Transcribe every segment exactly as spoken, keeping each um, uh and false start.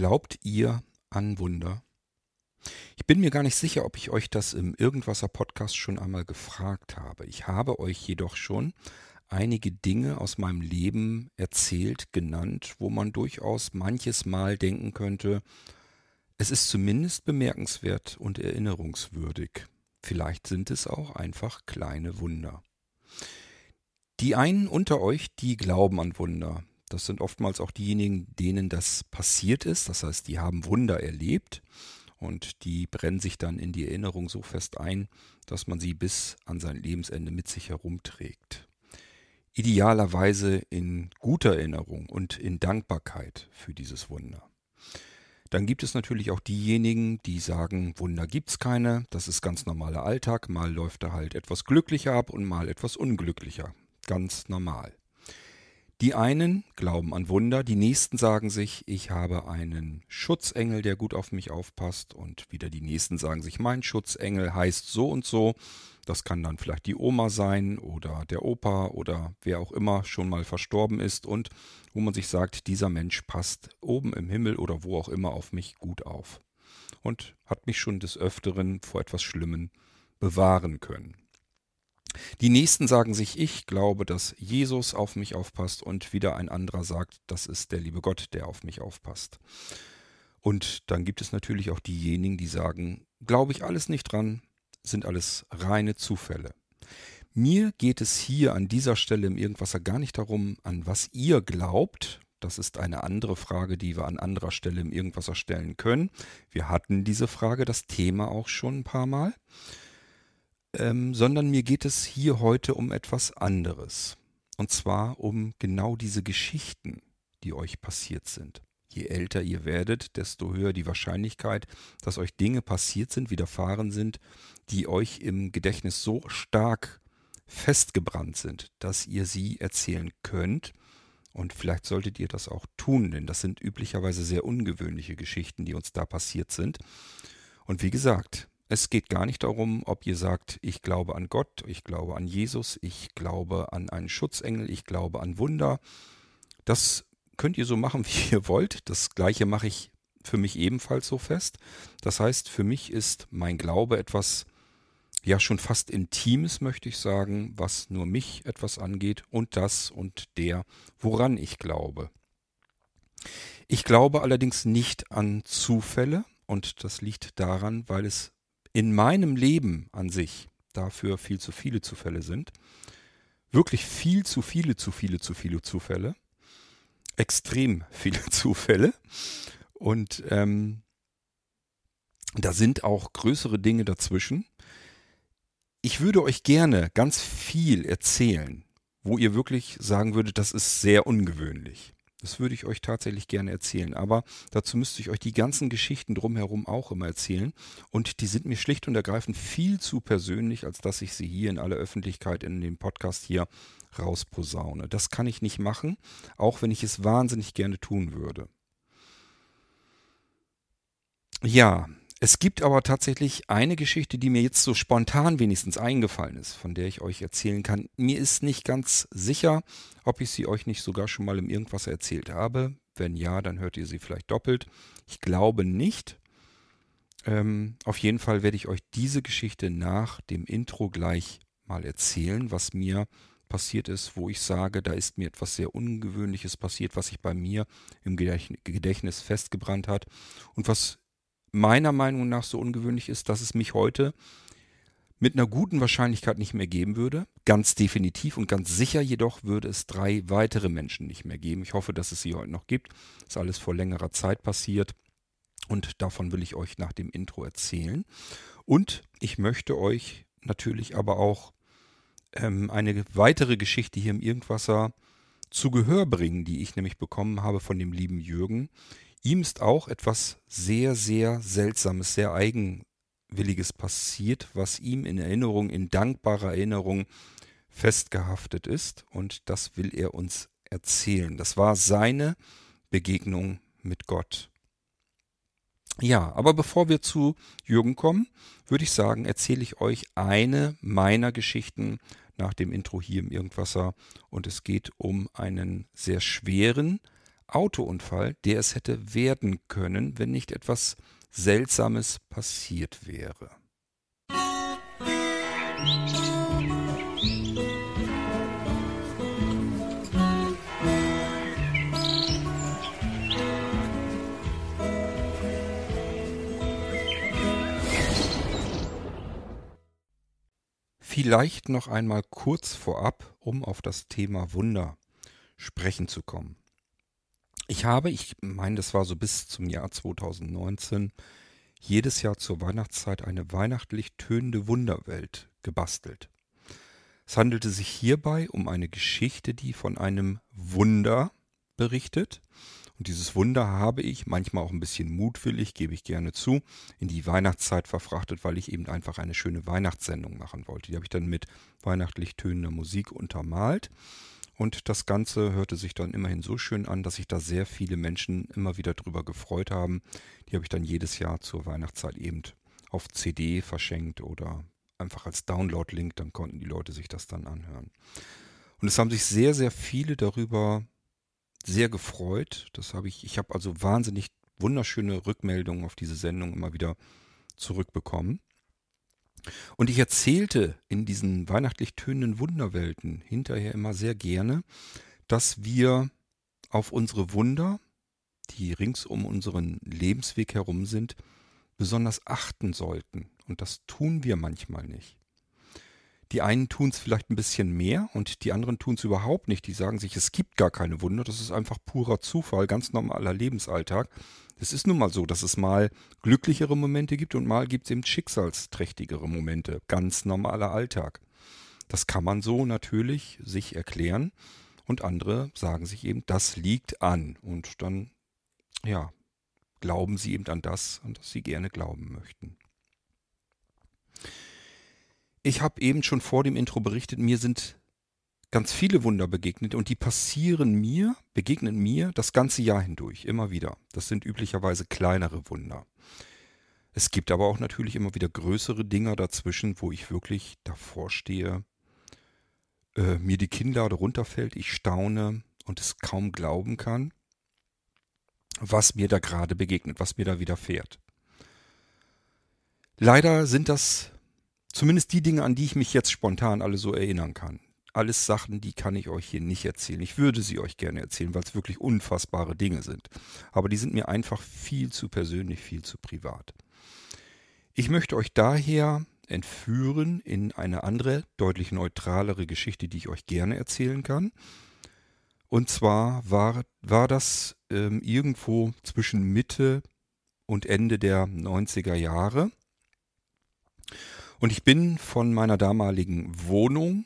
Glaubt ihr an Wunder? Ich bin mir gar nicht sicher, ob ich euch das im Irgendwasser-Podcast schon einmal gefragt habe. Ich habe euch jedoch schon einige Dinge aus meinem Leben erzählt, genannt, wo man durchaus manches Mal denken könnte, es ist zumindest bemerkenswert und erinnerungswürdig. Vielleicht sind es auch einfach kleine Wunder. Die einen unter euch, die glauben an Wunder. Das sind oftmals auch diejenigen, denen das passiert ist. Das heißt, die haben Wunder erlebt und die brennen sich dann in die Erinnerung so fest ein, dass man sie bis an sein Lebensende mit sich herumträgt. Idealerweise in guter Erinnerung und in Dankbarkeit für dieses Wunder. Dann gibt es natürlich auch diejenigen, die sagen, Wunder gibt's keine, das ist ganz normaler Alltag, mal läuft er halt etwas glücklicher ab und mal etwas unglücklicher. Ganz normal. Die einen glauben an Wunder, die nächsten sagen sich, ich habe einen Schutzengel, der gut auf mich aufpasst, und wieder die nächsten sagen sich, mein Schutzengel heißt so und so. Das kann dann vielleicht die Oma sein oder der Opa oder wer auch immer schon mal verstorben ist und wo man sich sagt, dieser Mensch passt oben im Himmel oder wo auch immer auf mich gut auf und hat mich schon des Öfteren vor etwas Schlimmem bewahren können. Die nächsten sagen sich, ich glaube, dass Jesus auf mich aufpasst, und wieder ein anderer sagt, das ist der liebe Gott, der auf mich aufpasst. Und dann gibt es natürlich auch diejenigen, die sagen, glaube ich alles nicht dran, sind alles reine Zufälle. Mir geht es hier an dieser Stelle im Irgendwasser gar nicht darum, an was ihr glaubt. Das ist eine andere Frage, die wir an anderer Stelle im Irgendwasser stellen können. Wir hatten diese Frage, das Thema auch schon ein paar Mal. Ähm, sondern mir geht es hier heute um etwas anderes. Und zwar um genau diese Geschichten, die euch passiert sind. Je älter ihr werdet, desto höher die Wahrscheinlichkeit, dass euch Dinge passiert sind, widerfahren sind, die euch im Gedächtnis so stark festgebrannt sind, dass ihr sie erzählen könnt. Und vielleicht solltet ihr das auch tun, denn das sind üblicherweise sehr ungewöhnliche Geschichten, die uns da passiert sind. Und wie gesagt, es geht gar nicht darum, ob ihr sagt, ich glaube an Gott, ich glaube an Jesus, ich glaube an einen Schutzengel, ich glaube an Wunder. Das könnt ihr so machen, wie ihr wollt. Das Gleiche mache ich für mich ebenfalls so fest. Das heißt, für mich ist mein Glaube etwas, ja schon fast Intimes, möchte ich sagen, was nur mich etwas angeht und das und der, woran ich glaube. Ich glaube allerdings nicht an Zufälle, und das liegt daran, weil es in meinem Leben an sich dafür viel zu viele Zufälle sind, wirklich viel zu viele, zu viele, zu viele Zufälle, extrem viele Zufälle, und ähm, da sind auch größere Dinge dazwischen. Ich würde euch gerne ganz viel erzählen, wo ihr wirklich sagen würdet, das ist sehr ungewöhnlich. Das würde ich euch tatsächlich gerne erzählen, aber dazu müsste ich euch die ganzen Geschichten drumherum auch immer erzählen, und die sind mir schlicht und ergreifend viel zu persönlich, als dass ich sie hier in aller Öffentlichkeit in dem Podcast hier rausposaune. Das kann ich nicht machen, auch wenn ich es wahnsinnig gerne tun würde. Ja, es gibt aber tatsächlich eine Geschichte, die mir jetzt so spontan wenigstens eingefallen ist, von der ich euch erzählen kann. Mir ist nicht ganz sicher, ob ich sie euch nicht sogar schon mal im Irgendwasser erzählt habe. Wenn ja, dann hört ihr sie vielleicht doppelt. Ich glaube nicht. Ähm, auf jeden Fall werde ich euch diese Geschichte nach dem Intro gleich mal erzählen, was mir passiert ist, wo ich sage, da ist mir etwas sehr Ungewöhnliches passiert, was sich bei mir im Gedächtnis festgebrannt hat und was meiner Meinung nach so ungewöhnlich ist, dass es mich heute mit einer guten Wahrscheinlichkeit nicht mehr geben würde. Ganz definitiv und ganz sicher jedoch würde es drei weitere Menschen nicht mehr geben. Ich hoffe, dass es sie heute noch gibt. Das ist alles vor längerer Zeit passiert und davon will ich euch nach dem Intro erzählen. Und ich möchte euch natürlich aber auch ähm, eine weitere Geschichte hier im Irgendwasser zu Gehör bringen, die ich nämlich bekommen habe von dem lieben Jürgen. Ihm ist auch etwas sehr, sehr Seltsames, sehr Eigenwilliges passiert, was ihm in Erinnerung, in dankbarer Erinnerung festgehaftet ist. Und das will er uns erzählen. Das war seine Begegnung mit Gott. Ja, aber bevor wir zu Jürgen kommen, würde ich sagen, erzähle ich euch eine meiner Geschichten nach dem Intro hier im Irgendwasser. Und es geht um einen sehr schweren, Autounfall, der es hätte werden können, wenn nicht etwas Seltsames passiert wäre. Vielleicht noch einmal kurz vorab, um auf das Thema Wunder sprechen zu kommen. Ich habe, ich meine, das war so bis zum Jahr zwanzig neunzehn, jedes Jahr zur Weihnachtszeit eine weihnachtlich tönende Wunderwelt gebastelt. Es handelte sich hierbei um eine Geschichte, die von einem Wunder berichtet. Und dieses Wunder habe ich, manchmal auch ein bisschen mutwillig, gebe ich gerne zu, in die Weihnachtszeit verfrachtet, weil ich eben einfach eine schöne Weihnachtssendung machen wollte. Die habe ich dann mit weihnachtlich tönender Musik untermalt. Und das Ganze hörte sich dann immerhin so schön an, dass sich da sehr viele Menschen immer wieder drüber gefreut haben. Die habe ich dann jedes Jahr zur Weihnachtszeit eben auf C D verschenkt oder einfach als Download-Link. Dann konnten die Leute sich das dann anhören. Und es haben sich sehr, sehr viele darüber sehr gefreut. Das habe ich, ich habe also wahnsinnig wunderschöne Rückmeldungen auf diese Sendung immer wieder zurückbekommen. Und ich erzählte in diesen weihnachtlich tönenden Wunderwelten hinterher immer sehr gerne, dass wir auf unsere Wunder, die rings um unseren Lebensweg herum sind, besonders achten sollten. Und das tun wir manchmal nicht. Die einen tun es vielleicht ein bisschen mehr und die anderen tun es überhaupt nicht. Die sagen sich, es gibt gar keine Wunder, das ist einfach purer Zufall, ganz normaler Lebensalltag. Es ist nun mal so, dass es mal glücklichere Momente gibt und mal gibt es eben schicksalsträchtigere Momente. Ganz normaler Alltag. Das kann man so natürlich sich erklären und andere sagen sich eben, das liegt an. Und dann, ja, glauben sie eben an das, an das sie gerne glauben möchten. Ich habe eben schon vor dem Intro berichtet, mir sind ganz viele Wunder begegnet und die passieren mir, begegnen mir das ganze Jahr hindurch, immer wieder. Das sind üblicherweise kleinere Wunder. Es gibt aber auch natürlich immer wieder größere Dinger dazwischen, wo ich wirklich davor stehe, äh, mir die Kinnlade runterfällt, ich staune und es kaum glauben kann, was mir da gerade begegnet, was mir da widerfährt. Leider sind das zumindest die Dinge, an die ich mich jetzt spontan alle so erinnern kann. Alles Sachen, die kann ich euch hier nicht erzählen. Ich würde sie euch gerne erzählen, weil es wirklich unfassbare Dinge sind. Aber die sind mir einfach viel zu persönlich, viel zu privat. Ich möchte euch daher entführen in eine andere, deutlich neutralere Geschichte, die ich euch gerne erzählen kann. Und zwar war, war das ähm, irgendwo zwischen Mitte und Ende der neunziger Jahre. Und ich bin von meiner damaligen Wohnung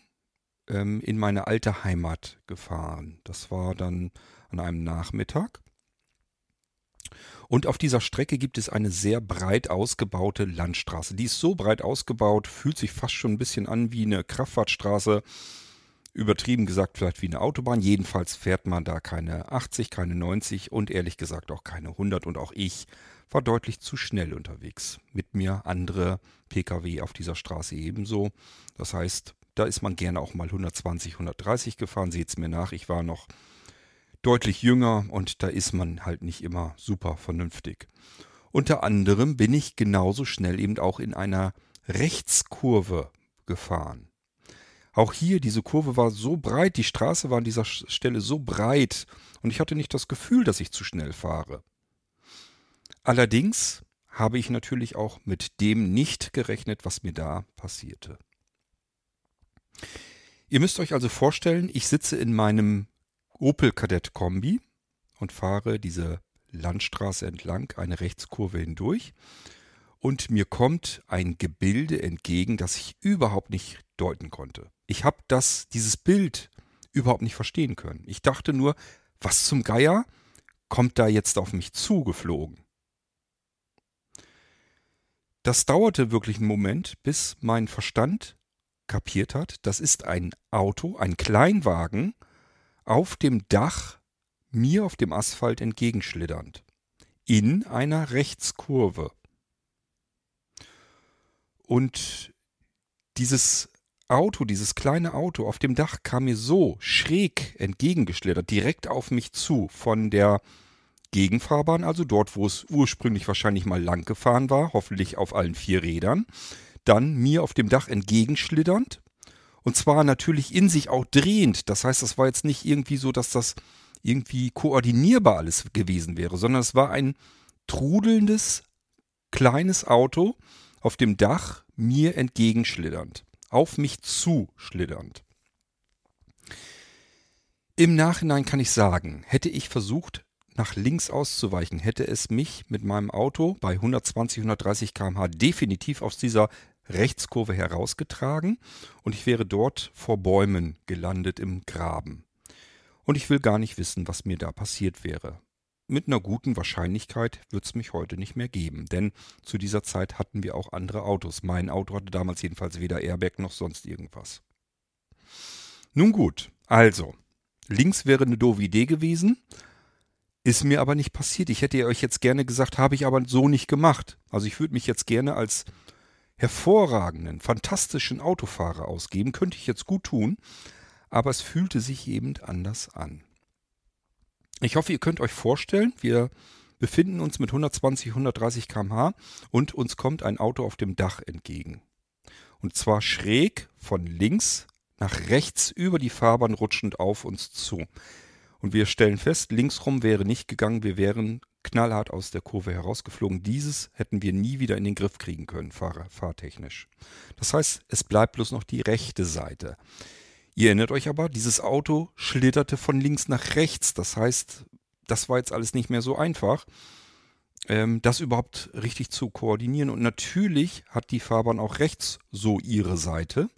ähm, in meine alte Heimat gefahren. Das war dann an einem Nachmittag. Und auf dieser Strecke gibt es eine sehr breit ausgebaute Landstraße. Die ist so breit ausgebaut, fühlt sich fast schon ein bisschen an wie eine Kraftfahrtstraße. Übertrieben gesagt, vielleicht wie eine Autobahn. Jedenfalls fährt man da keine achtzig, keine neunzig und ehrlich gesagt auch keine hundert. Und auch ich war deutlich zu schnell unterwegs. Mit mir andere P K W auf dieser Straße ebenso. Das heißt, da ist man gerne auch mal hundertzwanzig, hundertdreißig gefahren. Seht's mir nach, ich war noch deutlich jünger und da ist man halt nicht immer super vernünftig. Unter anderem bin ich genauso schnell eben auch in einer Rechtskurve gefahren. Auch hier, diese Kurve war so breit, die Straße war an dieser Stelle so breit und ich hatte nicht das Gefühl, dass ich zu schnell fahre. Allerdings habe ich natürlich auch mit dem nicht gerechnet, was mir da passierte. Ihr müsst euch also vorstellen, ich sitze in meinem Opel Kadett Kombi und fahre diese Landstraße entlang, eine Rechtskurve hindurch. Und mir kommt ein Gebilde entgegen, das ich überhaupt nicht deuten konnte. Ich habe das, dieses Bild überhaupt nicht verstehen können. Ich dachte nur, was zum Geier kommt da jetzt auf mich zugeflogen? Das dauerte wirklich einen Moment, bis mein Verstand kapiert hat, das ist ein Auto, ein Kleinwagen, auf dem Dach mir auf dem Asphalt entgegenschlitternd. In einer Rechtskurve. Und dieses Auto, dieses kleine Auto auf dem Dach kam mir so schräg entgegengeschlittert, direkt auf mich zu, von der Gegenfahrbahn, also dort, wo es ursprünglich wahrscheinlich mal lang gefahren war, hoffentlich auf allen vier Rädern, dann mir auf dem Dach entgegenschlitternd und zwar natürlich in sich auch drehend. Das heißt, das war jetzt nicht irgendwie so, dass das irgendwie koordinierbar alles gewesen wäre, sondern es war ein trudelndes, kleines Auto auf dem Dach mir entgegenschlitternd, auf mich zuschlitternd. Im Nachhinein kann ich sagen, hätte ich versucht, nach links auszuweichen, hätte es mich mit meinem Auto bei hundertzwanzig, hundertdreißig Kilometer pro Stunde definitiv aus dieser Rechtskurve herausgetragen und ich wäre dort vor Bäumen gelandet im Graben. Und ich will gar nicht wissen, was mir da passiert wäre. Mit einer guten Wahrscheinlichkeit wird es mich heute nicht mehr geben, denn zu dieser Zeit hatten wir auch andere Autos. Mein Auto hatte damals jedenfalls weder Airbag noch sonst irgendwas. Nun gut, also, links wäre eine doofe Idee gewesen, ist mir aber nicht passiert. Ich hätte euch jetzt gerne gesagt, habe ich aber so nicht gemacht. Also ich würde mich jetzt gerne als hervorragenden, fantastischen Autofahrer ausgeben, könnte ich jetzt gut tun, aber es fühlte sich eben anders an. Ich hoffe, ihr könnt euch vorstellen, wir befinden uns mit hundertzwanzig, hundertdreißig Kilometer pro Stunde und uns kommt ein Auto auf dem Dach entgegen. Und zwar schräg von links nach rechts über die Fahrbahn rutschend auf uns zu. Und wir stellen fest, linksrum wäre nicht gegangen, wir wären knallhart aus der Kurve herausgeflogen. Dieses hätten wir nie wieder in den Griff kriegen können, fahr- fahrtechnisch. Das heißt, es bleibt bloß noch die rechte Seite. Ihr erinnert euch aber, dieses Auto schlitterte von links nach rechts. Das heißt, das war jetzt alles nicht mehr so einfach, ähm, das überhaupt richtig zu koordinieren. Und natürlich hat die Fahrbahn auch rechts so ihre Seite.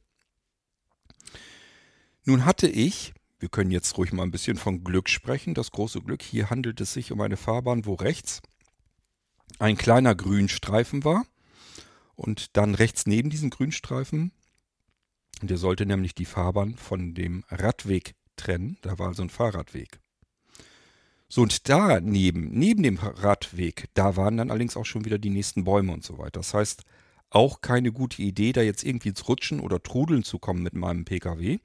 Nun hatte ich, wir können jetzt ruhig mal ein bisschen von Glück sprechen, das große Glück, hier handelt es sich um eine Fahrbahn, wo rechts ein kleiner Grünstreifen war und dann rechts neben diesem Grünstreifen, der sollte nämlich die Fahrbahn von dem Radweg trennen, da war also ein Fahrradweg. So, und daneben, neben dem Radweg, da waren dann allerdings auch schon wieder die nächsten Bäume und so weiter. Das heißt, auch keine gute Idee, da jetzt irgendwie ins Rutschen oder Trudeln zu kommen mit meinem P K W,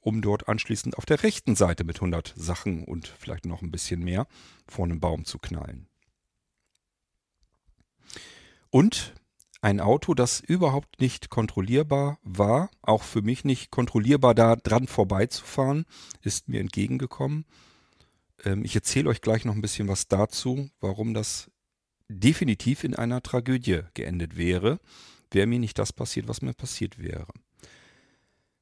um dort anschließend auf der rechten Seite mit hundert Sachen und vielleicht noch ein bisschen mehr vor einem Baum zu knallen. Und ein Auto, das überhaupt nicht kontrollierbar war, auch für mich nicht kontrollierbar, da dran vorbeizufahren, ist mir entgegengekommen. Ich erzähle euch gleich noch ein bisschen was dazu, warum das definitiv in einer Tragödie geendet wäre, wäre mir nicht das passiert, was mir passiert wäre.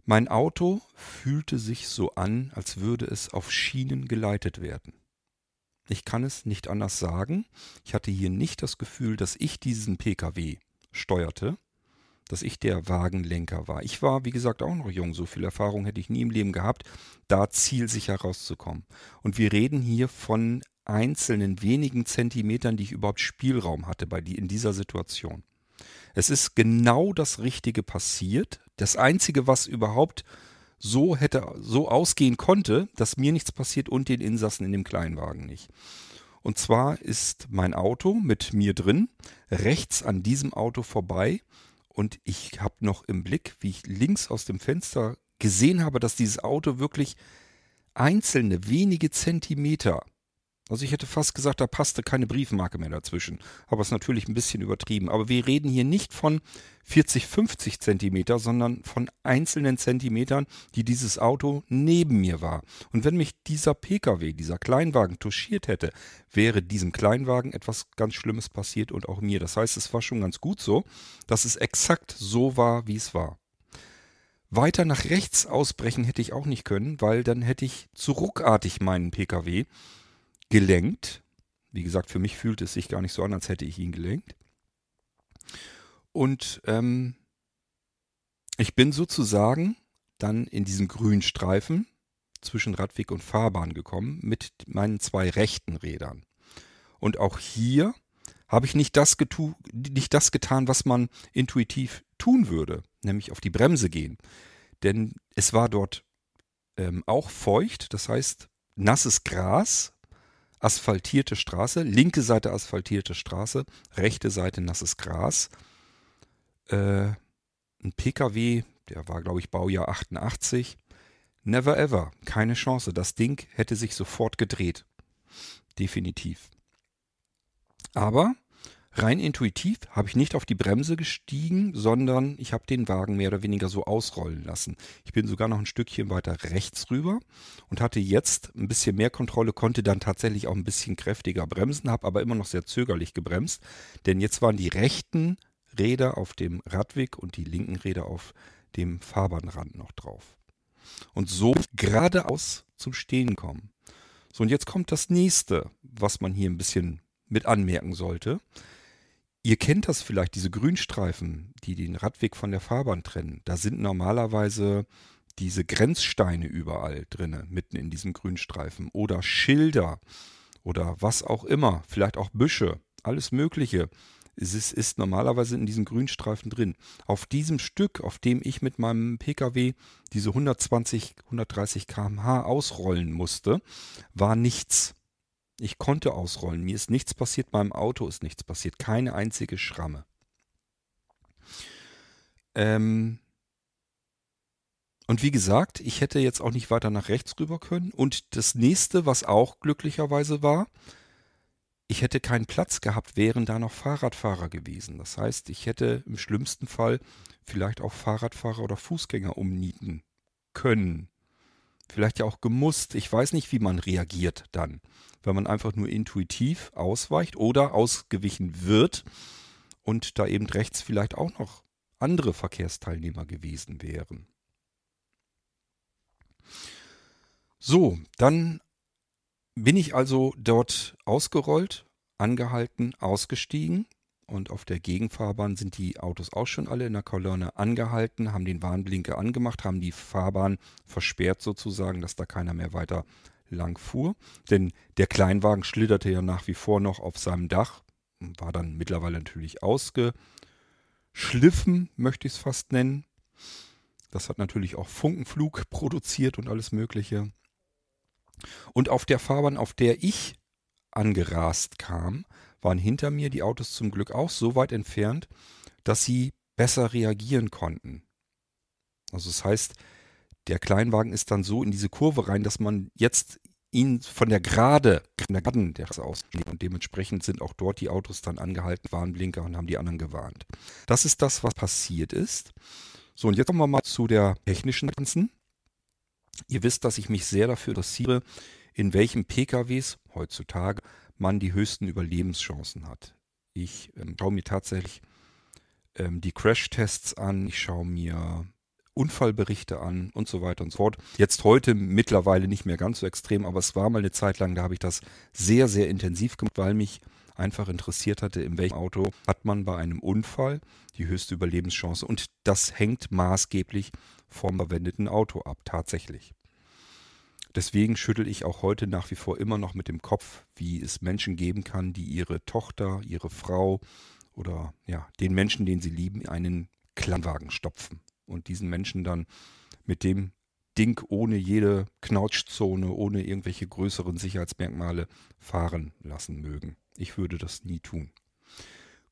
Mein Auto fühlte sich so an, als würde es auf Schienen geleitet werden. Ich kann es nicht anders sagen. Ich hatte hier nicht das Gefühl, dass ich diesen P K W steuerte, dass ich der Wagenlenker war. Ich war, wie gesagt, auch noch jung. So viel Erfahrung hätte ich nie im Leben gehabt, da zielsicher rauszukommen. Und wir reden hier von einzelnen wenigen Zentimetern, die ich überhaupt Spielraum hatte bei die, in dieser Situation. Es ist genau das Richtige passiert. Das Einzige, was überhaupt so hätte, so ausgehen konnte, dass mir nichts passiert und den Insassen in dem Kleinwagen nicht. Und zwar ist mein Auto mit mir drin, rechts an diesem Auto vorbei und ich habe noch im Blick, wie ich links aus dem Fenster gesehen habe, dass dieses Auto wirklich einzelne wenige Zentimeter, also ich hätte fast gesagt, da passte keine Briefmarke mehr dazwischen, aber es ist natürlich ein bisschen übertrieben. Aber wir reden hier nicht von vierzig, fünfzig Zentimeter, sondern von einzelnen Zentimetern, die dieses Auto neben mir war. Und wenn mich dieser P K W, dieser Kleinwagen touchiert hätte, wäre diesem Kleinwagen etwas ganz Schlimmes passiert und auch mir. Das heißt, es war schon ganz gut so, dass es exakt so war, wie es war. Weiter nach rechts ausbrechen hätte ich auch nicht können, weil dann hätte ich zu ruckartig meinen P K W gelenkt. Wie gesagt, für mich fühlte es sich gar nicht so an, als hätte ich ihn gelenkt. Und ähm, ich bin sozusagen dann in diesen grünen Streifen zwischen Radweg und Fahrbahn gekommen mit meinen zwei rechten Rädern. Und auch hier habe ich nicht das, getu- nicht das getan, was man intuitiv tun würde, nämlich auf die Bremse gehen. Denn es war dort ähm, auch feucht, das heißt nasses Gras, asphaltierte Straße, linke Seite asphaltierte Straße, rechte Seite nasses Gras. Äh, ein P K W, der war, glaube ich, Baujahr achtundachtzig. Never ever, keine Chance. Das Ding hätte sich sofort gedreht. Definitiv. Aber rein intuitiv habe ich nicht auf die Bremse gestiegen, sondern ich habe den Wagen mehr oder weniger so ausrollen lassen. Ich bin sogar noch ein Stückchen weiter rechts rüber und hatte jetzt ein bisschen mehr Kontrolle, konnte dann tatsächlich auch ein bisschen kräftiger bremsen, habe aber immer noch sehr zögerlich gebremst, denn jetzt waren die rechten Räder auf dem Radweg und die linken Räder auf dem Fahrbahnrand noch drauf. Und so geradeaus zum Stehen kommen. So, und jetzt kommt das nächste, was man hier ein bisschen mit anmerken sollte. Ihr kennt das vielleicht, diese Grünstreifen, die den Radweg von der Fahrbahn trennen. Da sind normalerweise diese Grenzsteine überall drin, mitten in diesen Grünstreifen. Oder Schilder oder was auch immer. Vielleicht auch Büsche, alles Mögliche. Es ist, ist normalerweise in diesen Grünstreifen drin. Auf diesem Stück, auf dem ich mit meinem Pkw diese hundertzwanzig, hundertdreißig Kilometer pro Stunde ausrollen musste, war nichts. Ich konnte ausrollen. Mir ist nichts passiert, meinem Auto ist nichts passiert. Keine einzige Schramme. Ähm und wie gesagt, ich hätte jetzt auch nicht weiter nach rechts rüber können. Und das nächste, was auch glücklicherweise war, ich hätte keinen Platz gehabt, wären da noch Fahrradfahrer gewesen. Das heißt, ich hätte im schlimmsten Fall vielleicht auch Fahrradfahrer oder Fußgänger umnieten können. Vielleicht ja auch gemusst. Ich weiß nicht, wie man reagiert dann, wenn man einfach nur intuitiv ausweicht oder ausgewichen wird und da eben rechts vielleicht auch noch andere Verkehrsteilnehmer gewesen wären. So, dann bin ich also dort ausgerollt, angehalten, ausgestiegen und auf der Gegenfahrbahn sind die Autos auch schon alle in der Kolonne angehalten, haben den Warnblinker angemacht, haben die Fahrbahn versperrt sozusagen, dass da keiner mehr weiter lang fuhr, denn der Kleinwagen schlitterte ja nach wie vor noch auf seinem Dach, war dann mittlerweile natürlich ausgeschliffen, möchte ich es fast nennen. Das hat natürlich auch Funkenflug produziert und alles Mögliche. Und auf der Fahrbahn, auf der ich angerast kam, waren hinter mir die Autos zum Glück auch so weit entfernt, dass sie besser reagieren konnten. Also das heißt, der Kleinwagen ist dann so in diese Kurve rein, dass man jetzt ihn von der Gerade, von der Geraden aussteht. Und dementsprechend sind auch dort die Autos dann angehalten, Warnblinker und haben die anderen gewarnt. Das ist das, was passiert ist. So, und jetzt kommen wir mal zu der technischen Ganzen. Ihr wisst, dass ich mich sehr dafür interessiere, in welchen P K Ws heutzutage man die höchsten Überlebenschancen hat. Ich ähm, schaue mir tatsächlich ähm, die Crashtests an, ich schaue mir Unfallberichte an und so weiter und so fort. Jetzt heute mittlerweile nicht mehr ganz so extrem, aber es war mal eine Zeit lang, da habe ich das sehr, sehr intensiv gemacht, weil mich einfach interessiert hatte, in welchem Auto hat man bei einem Unfall die höchste Überlebenschance. Und das hängt maßgeblich vom verwendeten Auto ab, tatsächlich. Deswegen schüttel ich auch heute nach wie vor immer noch mit dem Kopf, wie es Menschen geben kann, die ihre Tochter, ihre Frau oder ja, den Menschen, den sie lieben, in einen Kleinwagen stopfen. Und diesen Menschen dann mit dem Ding ohne jede Knautschzone, ohne irgendwelche größeren Sicherheitsmerkmale fahren lassen mögen. Ich würde das nie tun.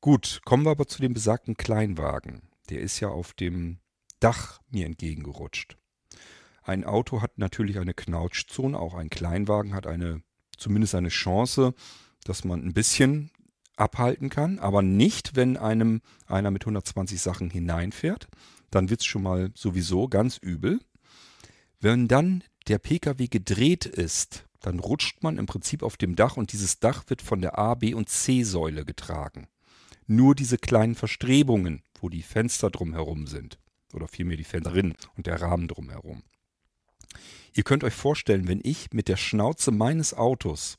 Gut, kommen wir aber zu dem besagten Kleinwagen. Der ist ja auf dem Dach mir entgegengerutscht. Ein Auto hat natürlich eine Knautschzone, auch ein Kleinwagen hat eine, zumindest eine Chance, dass man ein bisschen abhalten kann, aber nicht, wenn einem einer mit hundertzwanzig Sachen hineinfährt. Dann wird es schon mal sowieso ganz übel. Wenn dann der Pkw gedreht ist, dann rutscht man im Prinzip auf dem Dach und dieses Dach wird von der A, B und C-Säule getragen. Nur diese kleinen Verstrebungen, wo die Fenster drumherum sind oder vielmehr die Fensterin und der Rahmen drumherum. Ihr könnt euch vorstellen, wenn ich mit der Schnauze meines Autos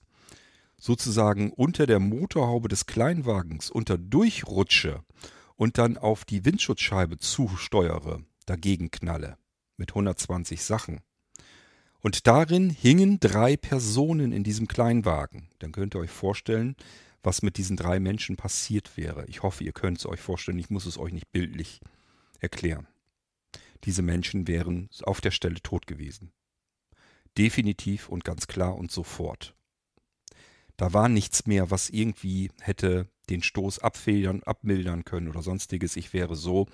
sozusagen unter der Motorhaube des Kleinwagens unterdurchrutsche und dann auf die Windschutzscheibe zusteuere, dagegen knalle mit hundertzwanzig Sachen. Und darin hingen drei Personen in diesem Kleinwagen. Dann könnt ihr euch vorstellen, was mit diesen drei Menschen passiert wäre. Ich hoffe, ihr könnt es euch vorstellen. Ich muss es euch nicht bildlich erklären. Diese Menschen wären auf der Stelle tot gewesen. Definitiv und ganz klar und sofort. Da war nichts mehr, was irgendwie hätte den Stoß abfedern, abmildern können oder sonstiges. Ich wäre so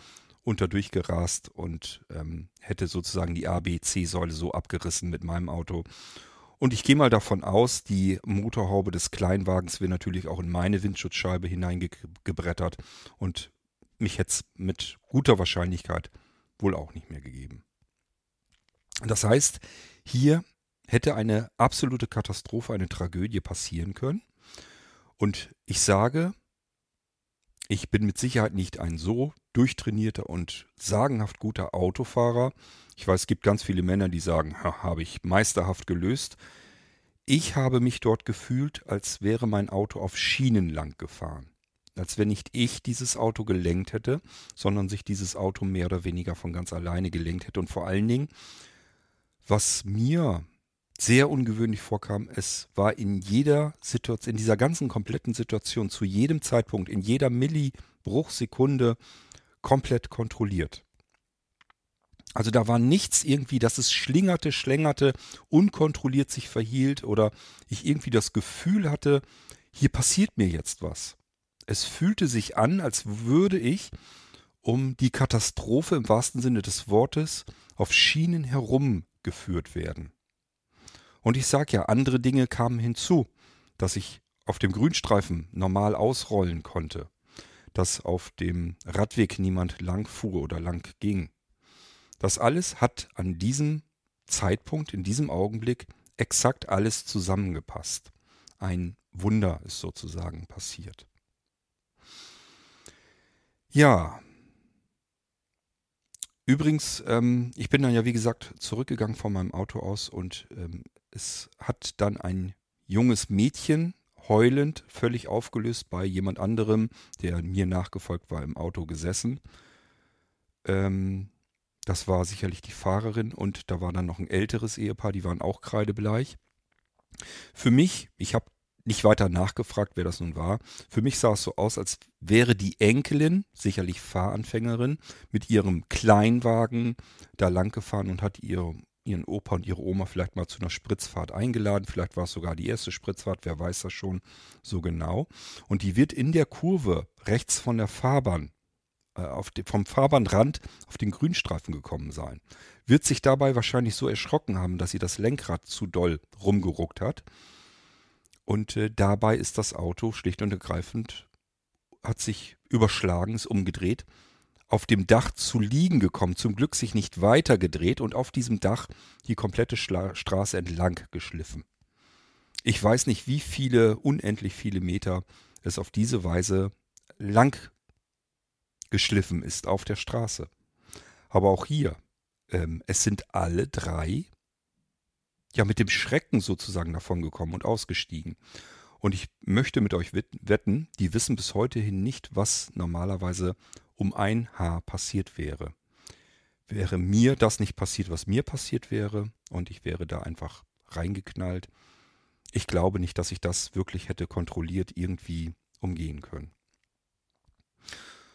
unterdurch gerast und ähm, hätte sozusagen die A B C Säule so abgerissen mit meinem Auto. Und ich gehe mal davon aus, die Motorhaube des Kleinwagens wäre natürlich auch in meine Windschutzscheibe hineingebrettert und mich hätte es mit guter Wahrscheinlichkeit wohl auch nicht mehr gegeben. Das heißt, hier hätte eine absolute Katastrophe, eine Tragödie passieren können. Und ich sage, ich bin mit Sicherheit nicht ein so durchtrainierter und sagenhaft guter Autofahrer. Ich weiß, es gibt ganz viele Männer, die sagen, ha, habe ich meisterhaft gelöst. Ich habe mich dort gefühlt, als wäre mein Auto auf Schienen lang gefahren. Als wenn nicht ich dieses Auto gelenkt hätte, sondern sich dieses Auto mehr oder weniger von ganz alleine gelenkt hätte. Und vor allen Dingen, was mir sehr ungewöhnlich vorkam, es war in jeder Situation, in dieser ganzen kompletten Situation, zu jedem Zeitpunkt, in jeder Millibruchsekunde komplett kontrolliert. Also da war nichts irgendwie, dass es schlingerte, schlängerte, unkontrolliert sich verhielt oder ich irgendwie das Gefühl hatte, hier passiert mir jetzt was. Es fühlte sich an, als würde ich um die Katastrophe im wahrsten Sinne des Wortes auf Schienen herumgeführt werden. Und ich sage ja, andere Dinge kamen hinzu, dass ich auf dem Grünstreifen normal ausrollen konnte, dass auf dem Radweg niemand lang fuhr oder lang ging. Das alles hat an diesem Zeitpunkt, in diesem Augenblick, exakt alles zusammengepasst. Ein Wunder ist sozusagen passiert. Ja, übrigens, ähm, ich bin dann ja wie gesagt zurückgegangen von meinem Auto aus und ähm, es hat dann ein junges Mädchen heulend, völlig aufgelöst bei jemand anderem, der mir nachgefolgt war, im Auto gesessen. Ähm, das war sicherlich die Fahrerin und da war dann noch ein älteres Ehepaar, die waren auch kreidebleich. Für mich, ich habe nicht weiter nachgefragt, wer das nun war. Für mich sah es so aus, als wäre die Enkelin, sicherlich Fahranfängerin, mit ihrem Kleinwagen da lang gefahren und hat ihr, ihren Opa und ihre Oma vielleicht mal zu einer Spritzfahrt eingeladen. Vielleicht war es sogar die erste Spritzfahrt, wer weiß das schon so genau. Und die wird in der Kurve rechts von der Fahrbahn, äh, auf de, vom Fahrbahnrand auf den Grünstreifen gekommen sein. Wird sich dabei wahrscheinlich so erschrocken haben, dass sie das Lenkrad zu doll rumgeruckt hat. Und äh, dabei ist das Auto schlicht und ergreifend, hat sich überschlagen, ist umgedreht, auf dem Dach zu liegen gekommen, zum Glück sich nicht weiter gedreht und auf diesem Dach die komplette Schla- Straße entlang geschliffen. Ich weiß nicht, wie viele, unendlich viele Meter es auf diese Weise lang geschliffen ist auf der Straße. Aber auch hier, ähm, es sind alle drei ja mit dem Schrecken sozusagen davongekommen und ausgestiegen. Und ich möchte mit euch wetten, die wissen bis heute hin nicht, was normalerweise um ein Haar passiert wäre. Wäre mir das nicht passiert, was mir passiert wäre, und ich wäre da einfach reingeknallt, ich glaube nicht, dass ich das wirklich hätte kontrolliert irgendwie umgehen können.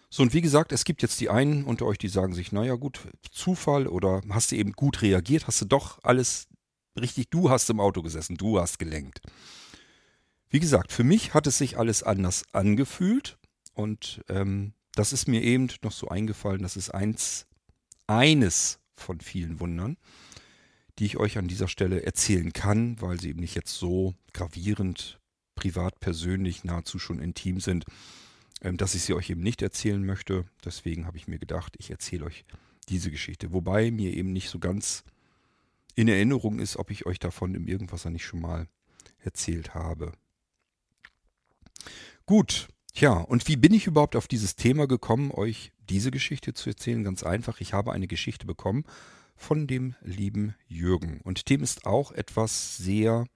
So, und wie gesagt, es gibt jetzt die einen unter euch, die sagen sich, naja gut, Zufall oder hast du eben gut reagiert, hast du doch alles richtig, du hast im Auto gesessen, du hast gelenkt. Wie gesagt, für mich hat es sich alles anders angefühlt und ähm, das ist mir eben noch so eingefallen, das ist eins, eines von vielen Wundern, die ich euch an dieser Stelle erzählen kann, weil sie eben nicht jetzt so gravierend, privat, persönlich, nahezu schon intim sind, ähm, dass ich sie euch eben nicht erzählen möchte. Deswegen habe ich mir gedacht, ich erzähle euch diese Geschichte, wobei mir eben nicht so ganz in Erinnerung ist, ob ich euch davon im Irgendwasser nicht schon mal erzählt habe. Gut, ja, und wie bin ich überhaupt auf dieses Thema gekommen, euch diese Geschichte zu erzählen? Ganz einfach, ich habe eine Geschichte bekommen von dem lieben Jürgen. Und dem ist auch etwas sehr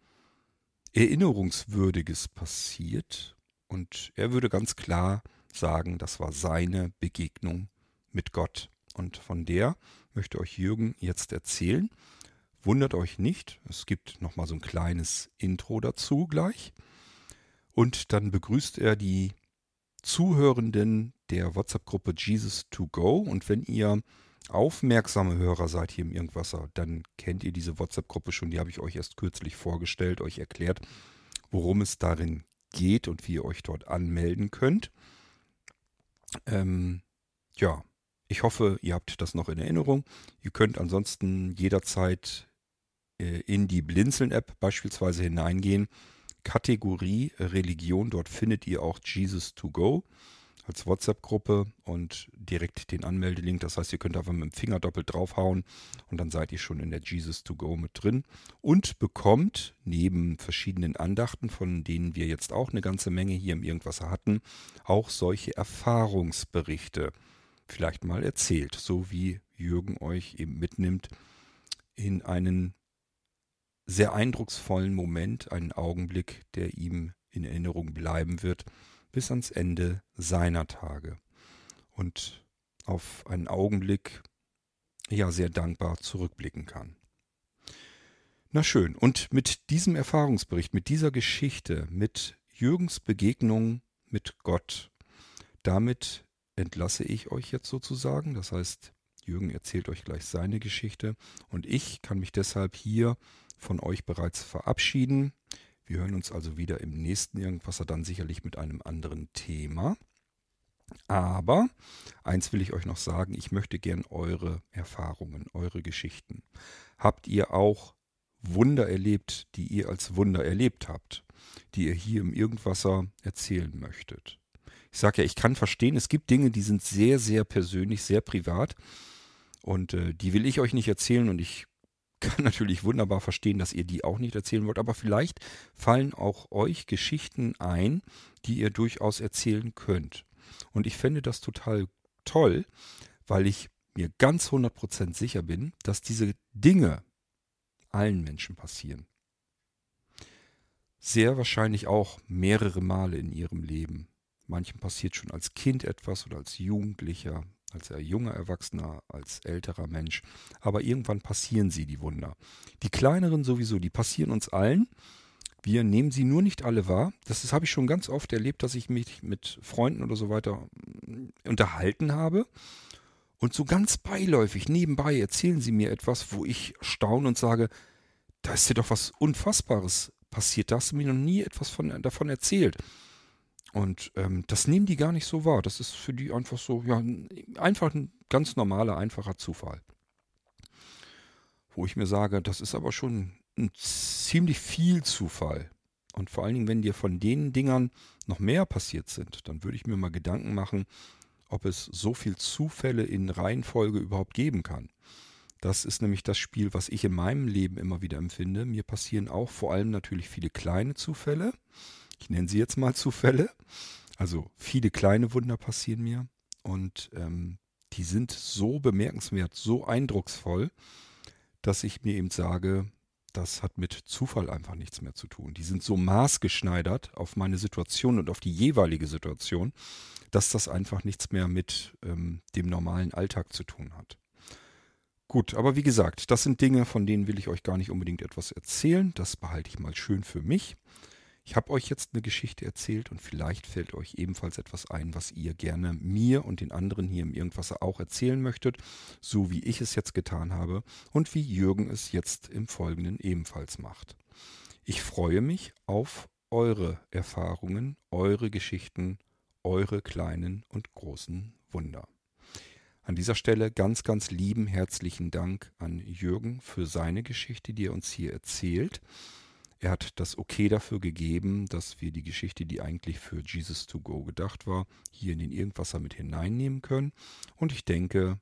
Erinnerungswürdiges passiert. Und er würde ganz klar sagen, das war seine Begegnung mit Gott. Und von der möchte euch Jürgen jetzt erzählen. Wundert euch nicht, es gibt nochmal so ein kleines Intro dazu gleich. Und dann begrüßt er die Zuhörenden der WhatsApp-Gruppe Jesus to Go. Und wenn ihr aufmerksame Hörer seid hier im Irgendwasser, dann kennt ihr diese WhatsApp-Gruppe schon. Die habe ich euch erst kürzlich vorgestellt, euch erklärt, worum es darin geht und wie ihr euch dort anmelden könnt. Ähm, ja, Ich hoffe, ihr habt das noch in Erinnerung. Ihr könnt ansonsten jederzeit äh, in die Blindzeln-App beispielsweise hineingehen. Kategorie Religion, dort findet ihr auch Jesus to go als WhatsApp-Gruppe und direkt den Anmeldelink. Das heißt, ihr könnt einfach mit dem Finger doppelt draufhauen und dann seid ihr schon in der Jesus to go mit drin und bekommt neben verschiedenen Andachten, von denen wir jetzt auch eine ganze Menge hier im Irgendwasser hatten, auch solche Erfahrungsberichte vielleicht mal erzählt, so wie Jürgen euch eben mitnimmt in einen sehr eindrucksvollen Moment, einen Augenblick, der ihm in Erinnerung bleiben wird, bis ans Ende seiner Tage. Und auf einen Augenblick, ja, sehr dankbar zurückblicken kann. Na schön, und mit diesem Erfahrungsbericht, mit dieser Geschichte, mit Jürgens Begegnung mit Gott, damit entlasse ich euch jetzt sozusagen. Das heißt, Jürgen erzählt euch gleich seine Geschichte und ich kann mich deshalb hier von euch bereits verabschieden. Wir hören uns also wieder im nächsten Irgendwasser, dann sicherlich mit einem anderen Thema. Aber eins will ich euch noch sagen, ich möchte gern eure Erfahrungen, eure Geschichten. Habt ihr auch Wunder erlebt, die ihr als Wunder erlebt habt, die ihr hier im Irgendwasser erzählen möchtet? Ich sage ja, ich kann verstehen, es gibt Dinge, die sind sehr, sehr persönlich, sehr privat und äh, die will ich euch nicht erzählen und ich kann natürlich wunderbar verstehen, dass ihr die auch nicht erzählen wollt, aber vielleicht fallen auch euch Geschichten ein, die ihr durchaus erzählen könnt. Und ich fände das total toll, weil ich mir ganz hundert Prozent sicher bin, dass diese Dinge allen Menschen passieren. Sehr wahrscheinlich auch mehrere Male in ihrem Leben. Manchem passiert schon als Kind etwas oder als Jugendlicher, als junger Erwachsener, als älterer Mensch. Aber irgendwann passieren sie, die Wunder. Die kleineren sowieso, die passieren uns allen. Wir nehmen sie nur nicht alle wahr. Das, das habe ich schon ganz oft erlebt, dass ich mich mit Freunden oder so weiter unterhalten habe. Und so ganz beiläufig, nebenbei erzählen sie mir etwas, wo ich staune und sage, da ist dir doch was Unfassbares passiert. Da hast du mir noch nie etwas von, davon erzählt. Und ähm, das nehmen die gar nicht so wahr. Das ist für die einfach so, ja, einfach ein ganz normaler, einfacher Zufall. Wo ich mir sage, das ist aber schon ein ziemlich viel Zufall. Und vor allen Dingen, wenn dir von den Dingern noch mehr passiert sind, dann würde ich mir mal Gedanken machen, ob es so viel Zufälle in Reihenfolge überhaupt geben kann. Das ist nämlich das Spiel, was ich in meinem Leben immer wieder empfinde. Mir passieren auch vor allem natürlich viele kleine Zufälle. Ich nenne sie jetzt mal Zufälle. Also viele kleine Wunder passieren mir und ähm, die sind so bemerkenswert, so eindrucksvoll, dass ich mir eben sage, das hat mit Zufall einfach nichts mehr zu tun. Die sind so maßgeschneidert auf meine Situation und auf die jeweilige Situation, dass das einfach nichts mehr mit ähm, dem normalen Alltag zu tun hat. Gut, aber wie gesagt, das sind Dinge, von denen will ich euch gar nicht unbedingt etwas erzählen. Das behalte ich mal schön für mich. Ich habe euch jetzt eine Geschichte erzählt und vielleicht fällt euch ebenfalls etwas ein, was ihr gerne mir und den anderen hier im Irgendwasser auch erzählen möchtet, so wie ich es jetzt getan habe und wie Jürgen es jetzt im Folgenden ebenfalls macht. Ich freue mich auf eure Erfahrungen, eure Geschichten, eure kleinen und großen Wunder. An dieser Stelle ganz, ganz lieben herzlichen Dank an Jürgen für seine Geschichte, die er uns hier erzählt. Er hat das Okay dafür gegeben, dass wir die Geschichte, die eigentlich für Jesus to go gedacht war, hier in den Irgendwasser mit hineinnehmen können. Und ich denke,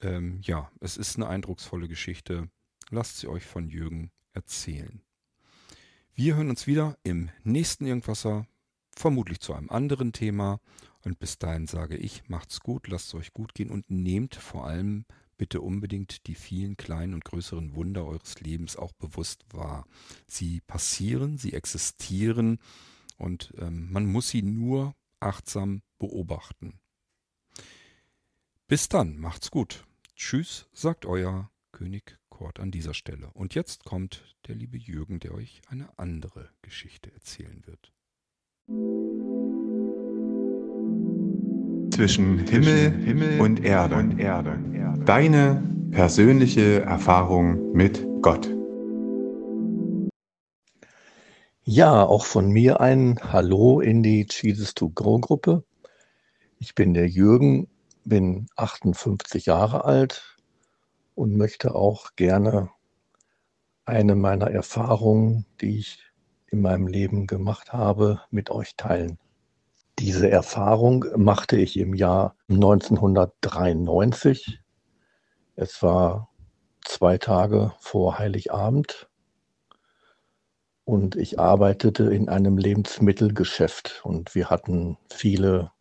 ähm, ja, es ist eine eindrucksvolle Geschichte. Lasst sie euch von Jürgen erzählen. Wir hören uns wieder im nächsten Irgendwasser, vermutlich zu einem anderen Thema. Und bis dahin sage ich, macht's gut, lasst es euch gut gehen und nehmt vor allem bitte unbedingt die vielen kleinen und größeren Wunder eures Lebens auch bewusst wahr. Sie passieren, sie existieren und ähm, man muss sie nur achtsam beobachten. Bis dann, macht's gut. Tschüss, sagt euer König Cord an dieser Stelle. Und jetzt kommt der liebe Jürgen, der euch eine andere Geschichte erzählen wird. Zwischen Himmel, Himmel und Erde. Und Erde. Deine persönliche Erfahrung mit Gott. Ja, auch von mir ein Hallo in die Jesus to go Gruppe. Ich bin der Jürgen bin achtundfünfzig Jahre alt und möchte auch gerne eine meiner Erfahrungen, die ich in meinem Leben gemacht habe, mit euch teilen. Diese Erfahrung machte ich im Jahr neunzehnhundertdreiundneunzig. Es war zwei Tage vor Heiligabend und ich arbeitete in einem Lebensmittelgeschäft und wir hatten viele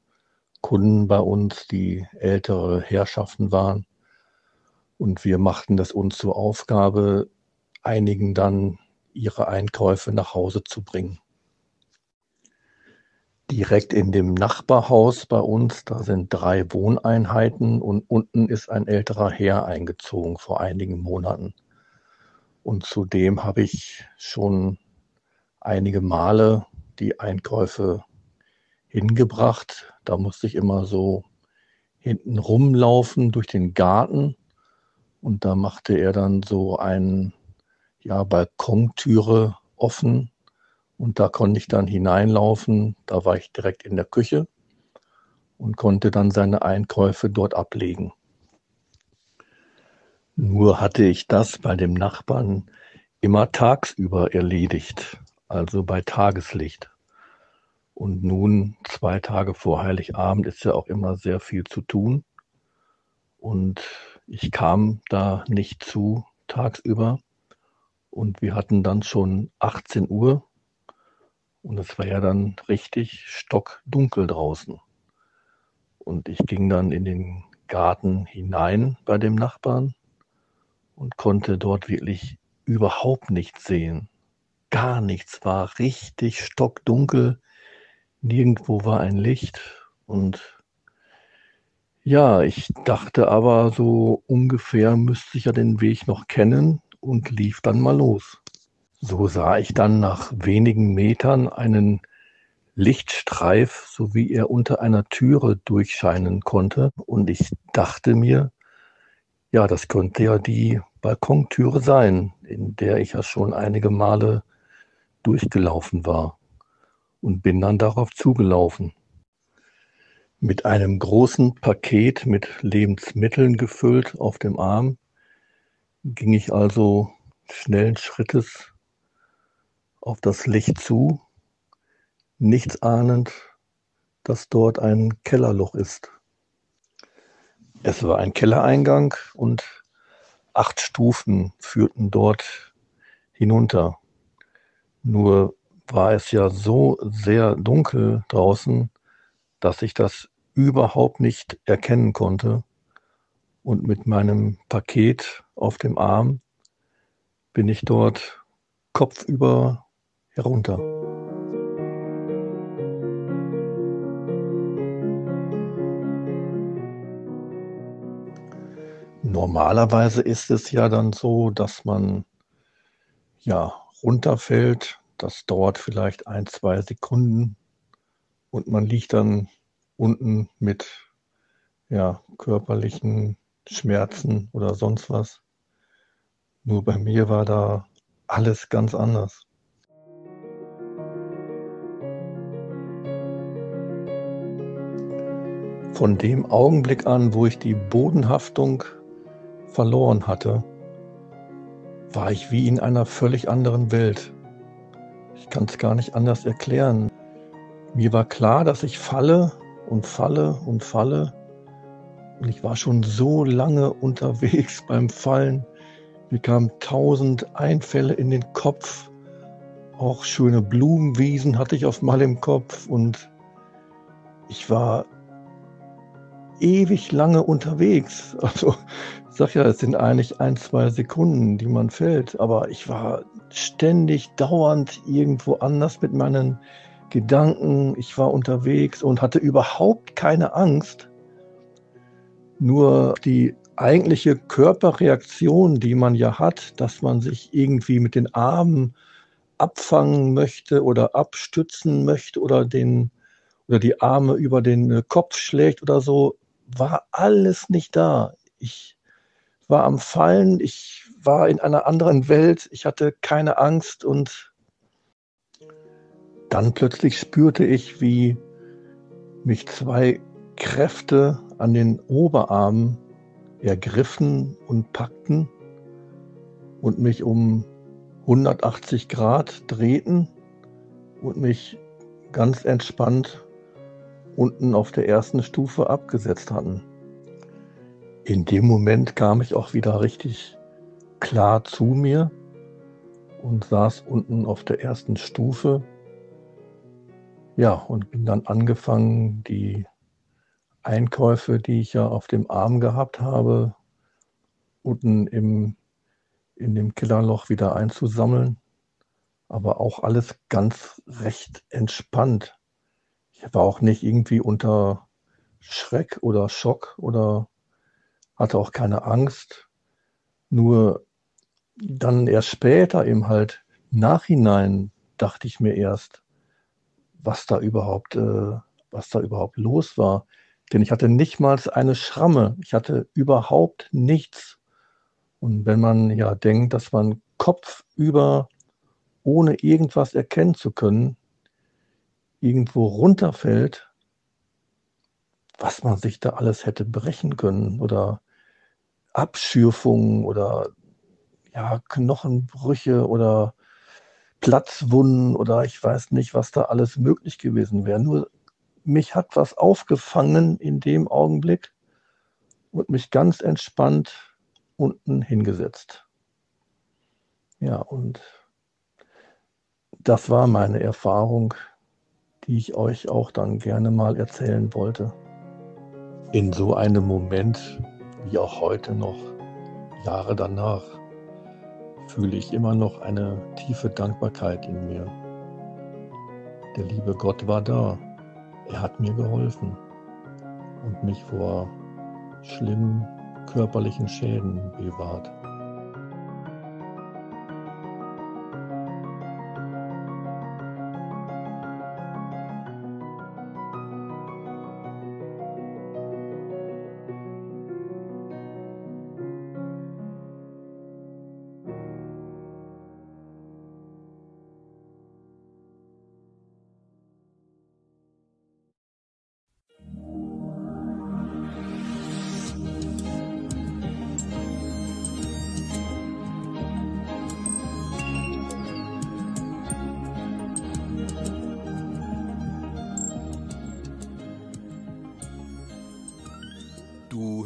Kunden bei uns, die ältere Herrschaften waren, und wir machten das uns zur Aufgabe, einigen dann ihre Einkäufe nach Hause zu bringen. Direkt in dem Nachbarhaus bei uns, da sind drei Wohneinheiten und unten ist ein älterer Herr eingezogen vor einigen Monaten. Und zudem habe ich schon einige Male die Einkäufe hingebracht. Da musste ich immer so hinten rumlaufen durch den Garten und da machte er dann so eine ja, Balkontüre offen und da konnte ich dann hineinlaufen. Da war ich direkt in der Küche und konnte dann seine Einkäufe dort ablegen. Nur hatte ich das bei dem Nachbarn immer tagsüber erledigt, also bei Tageslicht. Und nun, zwei Tage vor Heiligabend, ist ja auch immer sehr viel zu tun. Und ich kam da nicht zu tagsüber. Und wir hatten dann schon achtzehn Uhr. Und es war ja dann richtig stockdunkel draußen. Und ich ging dann in den Garten hinein bei dem Nachbarn und konnte dort wirklich überhaupt nichts sehen. Gar nichts, war richtig stockdunkel. Nirgendwo war ein Licht und ja, ich dachte aber, so ungefähr müsste ich ja den Weg noch kennen und lief dann mal los. So sah ich dann nach wenigen Metern einen Lichtstreif, so wie er unter einer Türe durchscheinen konnte, und ich dachte mir, ja, das könnte ja die Balkontüre sein, in der ich ja schon einige Male durchgelaufen war. Und bin dann darauf zugelaufen. Mit einem großen Paket mit Lebensmitteln gefüllt auf dem Arm ging ich also schnellen Schrittes auf das Licht zu, nichts ahnend, dass dort ein Kellerloch ist. Es war ein Kellereingang und acht Stufen führten dort hinunter. Nur war es ja so sehr dunkel draußen, dass ich das überhaupt nicht erkennen konnte. Und mit meinem Paket auf dem Arm bin ich dort kopfüber herunter. Normalerweise ist es ja dann so, dass man ja runterfällt. Das dauert vielleicht ein, zwei Sekunden und man liegt dann unten mit ja, körperlichen Schmerzen oder sonst was. Nur bei mir war da alles ganz anders. Von dem Augenblick an, wo ich die Bodenhaftung verloren hatte, war ich wie in einer völlig anderen Welt. Ich kann es gar nicht anders erklären. Mir war klar, dass ich falle und falle und falle. Und ich war schon so lange unterwegs beim Fallen. Mir kamen tausend Einfälle in den Kopf. Auch schöne Blumenwiesen hatte ich auf einmal im Kopf. Und ich war ewig lange unterwegs. Also ich sag ja, es sind eigentlich ein, zwei Sekunden, die man fällt. Aber ich war ständig, dauernd irgendwo anders mit meinen Gedanken. Ich war unterwegs und hatte überhaupt keine Angst. Nur die eigentliche Körperreaktion, die man ja hat, dass man sich irgendwie mit den Armen abfangen möchte oder abstützen möchte oder den oder die Arme über den Kopf schlägt oder so, war alles nicht da. Ich war am Fallen, ich war in einer anderen Welt, ich hatte keine Angst und dann plötzlich spürte ich, wie mich zwei Kräfte an den Oberarmen ergriffen und packten und mich um hundertachtzig Grad drehten und mich ganz entspannt unten auf der ersten Stufe abgesetzt hatten. In dem Moment kam ich auch wieder richtig klar zu mir und saß unten auf der ersten Stufe. Ja, und bin dann angefangen, die Einkäufe, die ich ja auf dem Arm gehabt habe, unten im in dem Killerloch wieder einzusammeln, aber auch alles ganz recht entspannt. Ich war auch nicht irgendwie unter Schreck oder Schock oder hatte auch keine Angst. Nur dann erst später eben halt nachhinein dachte ich mir erst, was da überhaupt, äh, was da überhaupt los war. Denn ich hatte nicht mal eine Schramme. Ich hatte überhaupt nichts. Und wenn man ja denkt, dass man kopfüber, ohne irgendwas erkennen zu können, irgendwo runterfällt, was man sich da alles hätte brechen können oder Abschürfungen oder ja, Knochenbrüche oder Platzwunden oder ich weiß nicht, was da alles möglich gewesen wäre. Nur mich hat was aufgefangen in dem Augenblick und mich ganz entspannt unten hingesetzt. Ja, und das war meine Erfahrung, die ich euch auch dann gerne mal erzählen wollte. In so einem Moment, wie auch heute noch, Jahre danach, fühle ich immer noch eine tiefe Dankbarkeit in mir. Der liebe Gott war da. Er hat mir geholfen und mich vor schlimmen körperlichen Schäden bewahrt. Du